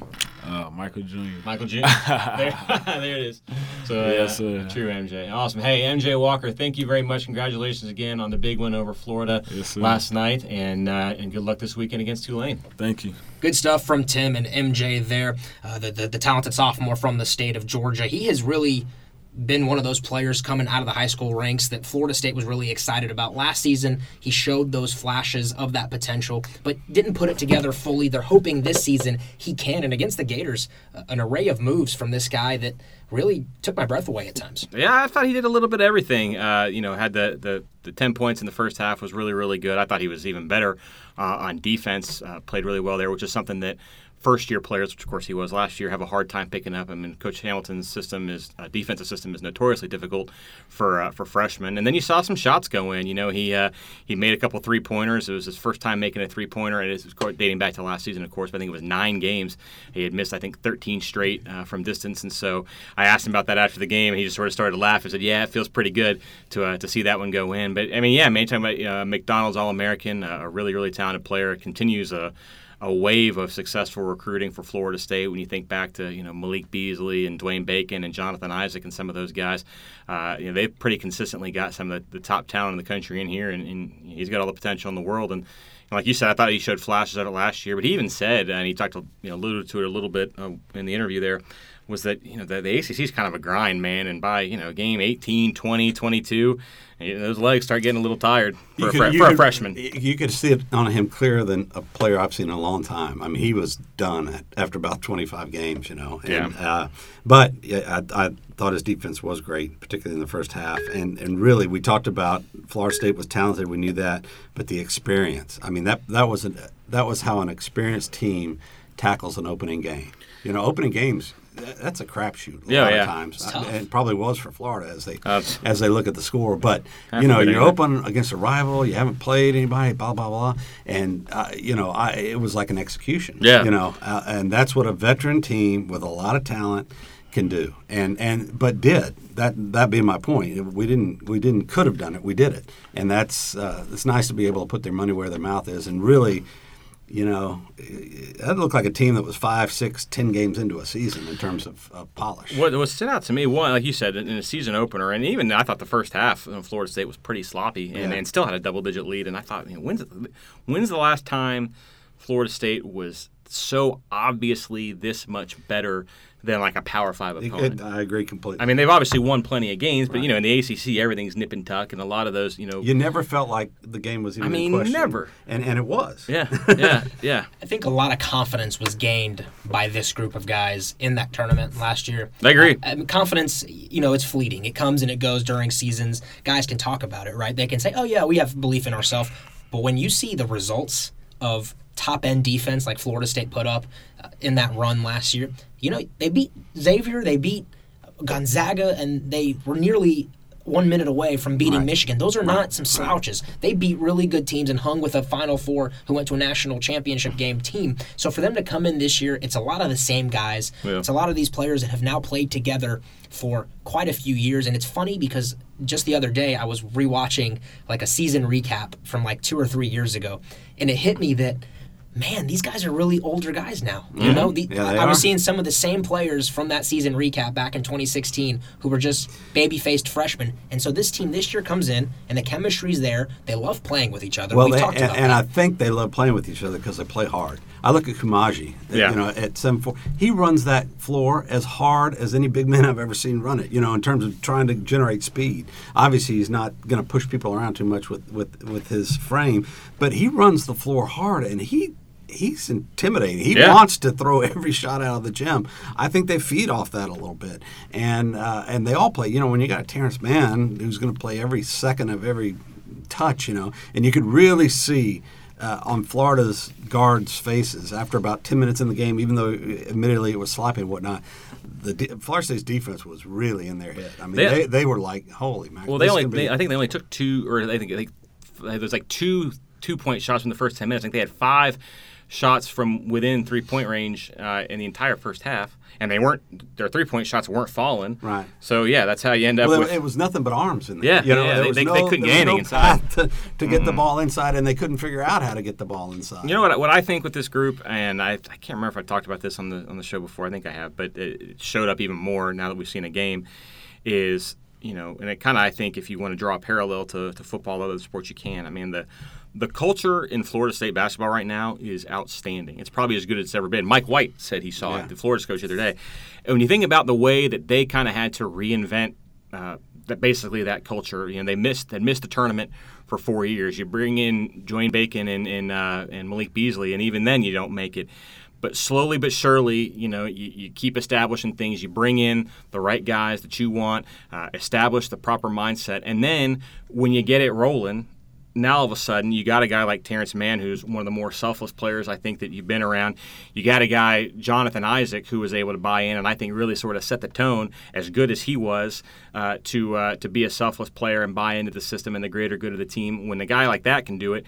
Michael Jr. Michael Jr. there it is. So, yes, sir. True MJ. Awesome. Hey, MJ Walker, thank you very much. Congratulations again on the big win over Florida last night. And good luck this weekend against Tulane. Thank you. Good stuff from Tim and MJ there. The talented sophomore from the state of Georgia. He has really been one of those players coming out of the high school ranks that Florida State was really excited about last season. He showed those flashes of that potential, but didn't put it together fully. They're hoping this season he can, and against the Gators, an array of moves from this guy that really took my breath away at times. Yeah, I thought he did a little bit of everything. Had the 10 points in the first half was really, really good. I thought he was even better on defense, played really well there, which is something that first-year players, which of course he was last year, have a hard time picking up. I mean, Coach Hamilton's system is defensive system is notoriously difficult for freshmen. And then you saw some shots go in. You know, he made a couple three-pointers. It was his first time making a three-pointer, and it was dating back to last season, of course. But I think it was 9 games he had missed. I think 13 straight from distance. And so I asked him about that after the game, and he just sort of started to laugh. He said, "Yeah, it feels pretty good to see that one go in." But I mean, yeah, anytime McDonald's All-American, a really, really talented player, continues a wave of successful recruiting for Florida State. When you think back to Malik Beasley and Dwayne Bacon and Jonathan Isaac and some of those guys, they've pretty consistently got some of the top talent in the country in here, and he's got all the potential in the world. And like you said, I thought he showed flashes of it last year, but he even said, and he talked alluded to it a little bit in the interview there, was that the ACC is kind of a grind, man, and by game 18, 20, 22, those legs start getting a little tired for a freshman. You could see it on him clearer than a player I've seen in a long time. I mean, he was done after about 25 games, And, yeah. But I thought his defense was great, particularly in the first half. And really, we talked about Florida State was talented. We knew that, but the experience. I mean, that was how an experienced team tackles an opening game. Opening games. That's a crapshoot a lot of times, and probably was for Florida as they look at the score. But you're open against a rival, you haven't played anybody, blah blah blah, and it was like an execution. Yeah. And that's what a veteran team with a lot of talent can do, but did that being my point. We could have done it. We did it, and that's it's nice to be able to put their money where their mouth is, and really. That looked like a team that was 5, 6, 10 games into a season in terms of polish. What stood out to me, one, like you said, in a season opener, and even I thought the first half Florida State was pretty sloppy and still had a double-digit lead. And I thought, when's the last time Florida State was so obviously this much better than like a Power 5 opponent? I agree completely. I mean, they've obviously won plenty of games, but, in the ACC, everything's nip and tuck, and a lot of those, You never felt like the game was even in question. Never. And it was. Yeah. I think a lot of confidence was gained by this group of guys in that tournament last year. I agree. Confidence, it's fleeting. It comes and it goes during seasons. Guys can talk about it, right? They can say, oh, yeah, we have belief in ourselves. But when you see the results of top-end defense like Florida State put up in that run last year, they beat Xavier, they beat Gonzaga, and they were nearly 1 minute away from beating Michigan. Those are not some slouches. They beat really good teams and hung with a Final Four who went to a national championship game team. So for them to come in this year, it's a lot of the same guys. Yeah. It's a lot of these players that have now played together for quite a few years. And it's funny because just the other day I was rewatching like a season recap from like 2 or 3 years ago, and it hit me that, man, these guys are really older guys now. I was seeing some of the same players from that season recap back in 2016 who were just baby-faced freshmen. And so this team this year comes in, and the chemistry's there. They love playing with each other. Well, I think they love playing with each other because they play hard. I look at Kumaji, at 7'4". He runs that floor as hard as any big man I've ever seen run it, in terms of trying to generate speed. Obviously, he's not going to push people around too much with his frame, but he runs the floor hard, and he's intimidating. He wants to throw every shot out of the gym. I think they feed off that a little bit. And they all play. When you got a Terrence Mann who's going to play every second of every touch, and you could really see on Florida's guards' faces after about 10 minutes in the game, even though admittedly it was sloppy and whatnot, Florida State's defense was really in their head. I mean, they were like, holy man. Well, I think they only took two, or I think there was like two-point shots in the first 10 minutes. I think they had 5 shots from within three-point range in the entire first half, and their three-point shots weren't falling. Right. So yeah, that's how you end up. Well, it was nothing but arms in there. Yeah. They couldn't get anything inside to get the ball inside, and they couldn't figure out how to get the ball inside. What I think with this group, and I can't remember if I talked about this on the show before. I think I have, but it showed up even more now that we've seen a game. Is and it kind of, I think, if you want to draw a parallel to football, other sports, you can. I mean The culture in Florida State basketball right now is outstanding. It's probably as good as it's ever been. Mike White said he saw it, the Florida's coach, the other day. And when you think about the way that they kind of had to reinvent that basically that culture. You know, they missed the tournament for 4 years. You bring in Dwayne Bacon and Malik Beasley, and even then you don't make it. But slowly but surely, you know, you keep establishing things. You bring in the right guys that you want, establish the proper mindset, and then when you get it rolling, now all of a sudden you got a guy like Terrence Mann, who's one of the more selfless players I think that you've been around. You got a guy, Jonathan Isaac, who was able to buy in and I think really sort of set the tone, as good as he was, to be a selfless player and buy into the system and the greater good of the team. When a guy like that can do it,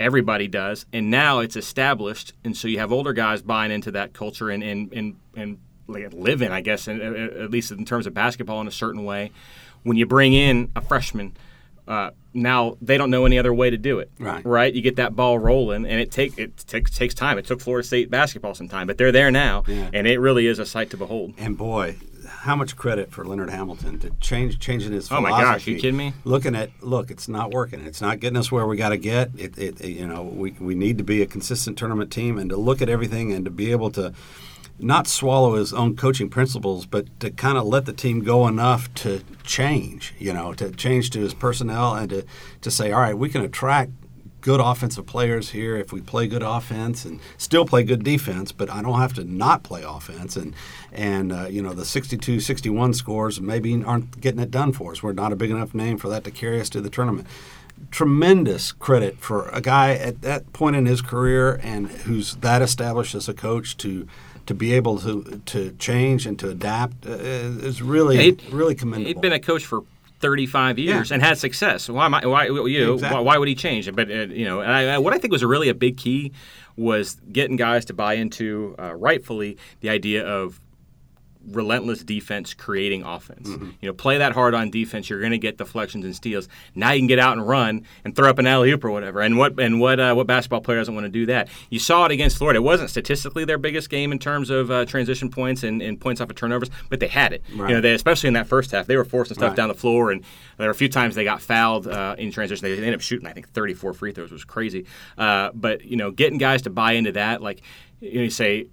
everybody does, and now it's established, and so you have older guys buying into that culture and living, I guess, at least in terms of basketball, in a certain way. When you bring in a freshman, now they don't know any other way to do it, right? You get that ball rolling, and it takes time. It took Florida State basketball some time, but they're there now, and it really is a sight to behold. And boy, how much credit for Leonard Hamilton to changing his philosophy. Oh my gosh, are you kidding me? Look, it's not working. It's not getting us where we got to get. We need to be a consistent tournament team, and to look at everything and to be able to not swallow his own coaching principles, but to kind of let the team go enough to change, to his personnel, and to say, all right, we can attract good offensive players here if we play good offense and still play good defense, but I don't have to not play offense. And the 62-61 scores maybe aren't getting it done for us. We're not a big enough name for that to carry us to the tournament. Tremendous credit for a guy at that point in his career and who's that established as a coach to be able to change and to adapt is really commendable. He'd been a coach for 35 years and had success. Why would he change? But what I think was a big key was getting guys to buy into, rightfully, the idea of relentless defense creating offense. Mm-hmm. Play that hard on defense, you're going to get deflections and steals. Now you can get out and run and throw up an alley-oop or whatever. And what basketball player doesn't want to do that? You saw it against Florida. It wasn't statistically their biggest game in terms of transition points and points off of turnovers, but they had it. Right. They, especially in that first half, they were forcing stuff down the floor, and there were a few times they got fouled in transition. They ended up shooting, I think, 34 free throws, which was crazy. But getting guys to buy into that, you say,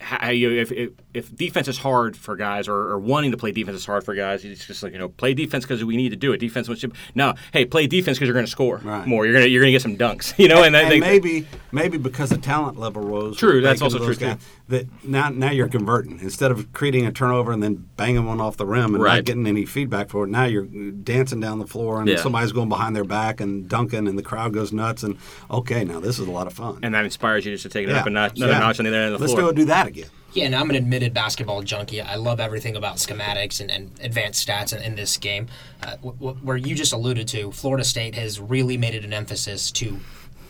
If defense is hard for guys, or wanting to play defense is hard for guys, it's just play defense because we need to do it. Defense wants to. No, hey, play defense because you're going to score more. You're going to get some dunks. Maybe because the talent level rose. True, that's also true. Guys, that now you're converting instead of creating a turnover and then banging one off the rim and not getting any feedback for it. Now you're dancing down the floor and somebody's going behind their back and dunking and the crowd goes nuts. And okay, now this is a lot of fun. And that inspires you just to take it up another notch on the other end of the floor. Let's go do that again. Yeah, and I'm an admitted basketball junkie. I love everything about schematics and advanced stats in this game. Where you just alluded to, Florida State has really made it an emphasis to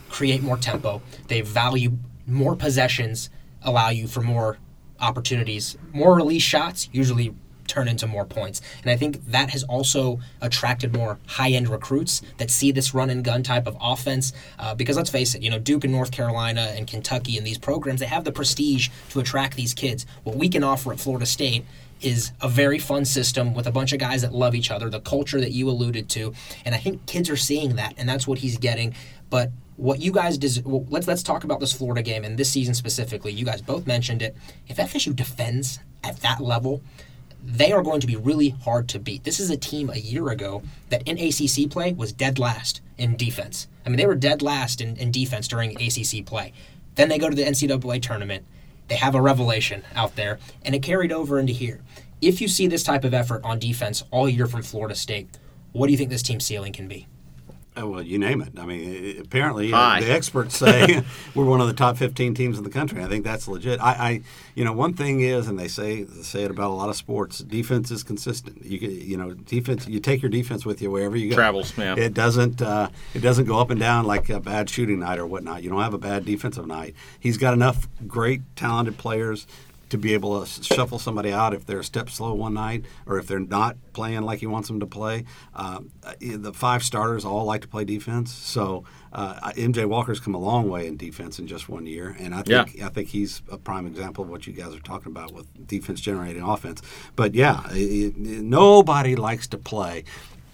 create more tempo. They value more possessions, allow you for more opportunities. More release shots usually turn into more points. And I think that has also attracted more high-end recruits that see this run-and-gun type of offense. Because let's face it, Duke and North Carolina and Kentucky and these programs, they have the prestige to attract these kids. What we can offer at Florida State is a very fun system with a bunch of guys that love each other, the culture that you alluded to. And I think kids are seeing that, and that's what he's getting. But what you guys let's talk about this Florida game and this season specifically. You guys both mentioned it. If FSU defends at that level, they are going to be really hard to beat. This is a team a year ago that in ACC play was dead last in defense. I mean, they were dead last in defense during ACC play. Then they go to the NCAA tournament. They have a revelation out there, and it carried over into here. If you see this type of effort on defense all year from Florida State, what do you think this team's ceiling can be? Oh, well, you name it. I mean, apparently the experts say we're one of the top 15 teams in the country. I think that's legit. I one thing is, and they say it about a lot of sports, defense is consistent. Defense. You take your defense with you wherever you go. Travels, man. It doesn't go up and down like a bad shooting night or whatnot. You don't have a bad defensive night. He's got enough great, talented players to be able to shuffle somebody out if they're a step slow one night or if they're not playing like he wants them to play. The five starters all like to play defense. So M.J. Walker's come a long way in defense in just 1 year, and I think he's a prime example of what you guys are talking about with defense generating offense. But, nobody likes to play.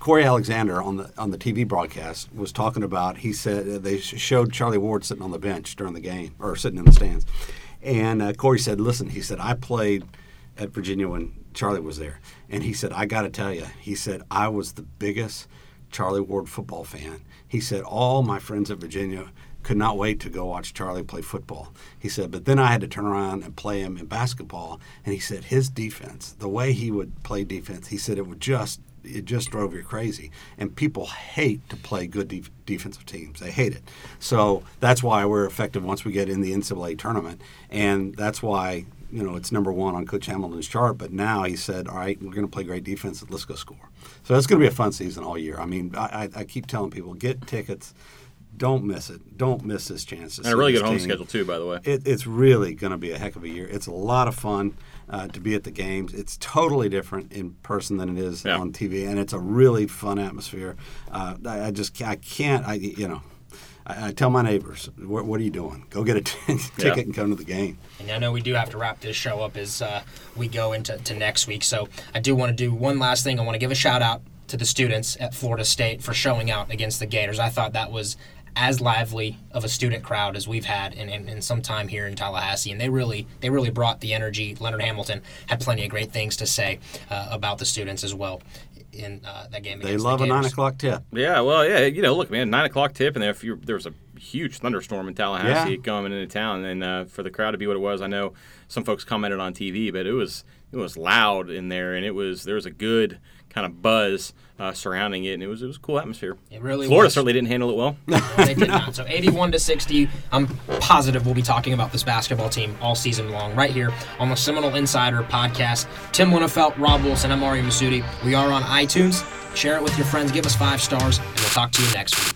Corey Alexander on the TV broadcast was talking about, he said they showed Charlie Ward sitting on the bench during the game or sitting in the stands. And Corey said, listen, he said, I played at Virginia when Charlie was there, and he said, I got to tell you, he said, I was the biggest Charlie Ward football fan. He said, all my friends at Virginia could not wait to go watch Charlie play football. He said, but then I had to turn around and play him in basketball, and he said his defense, the way he would play defense, he said it just drove you crazy. And people hate to play good defensive teams. They hate it. So that's why we're effective once we get in the NCAA tournament, and that's why, you know, it's number one on Coach Hamilton's chart. But now he said, all right, we're going to play great defense. Let's go score. So it's going to be a fun season all year. I mean, I keep telling people, get tickets. Don't miss it. Don't miss this chance. And a really good home schedule, too, by the way. It's really going to be a heck of a year. It's a lot of fun to be at the games. It's totally different in person than it is on TV, and it's a really fun atmosphere. I tell my neighbors, what are you doing? Go get a ticket and come to the game. And I know we do have to wrap this show up as we go into next week. So I do want to do one last thing. I want to give a shout-out to the students at Florida State for showing out against the Gators. I thought that was as lively of a student crowd as we've had in some time here in Tallahassee, and they really brought the energy. Leonard Hamilton had plenty of great things to say about the students as well in that game. They love the 9 o'clock tip. Yeah, well, yeah, you know, look, man, 9 o'clock tip, and there was a huge thunderstorm in Tallahassee coming into town, and for the crowd to be what it was, I know some folks commented on TV, but it was loud in there, and there was a good kind of buzz surrounding it, and it was a cool atmosphere. It really Florida was. Certainly didn't handle it well. No, they did not. So 81-60, I'm positive we'll be talking about this basketball team all season long right here on the Seminole Insider Podcast. Tim Linnefeld, Rob Wilson, I'm Gary Masudi. We are on iTunes. Share it with your friends. Give us 5 stars, and we'll talk to you next week.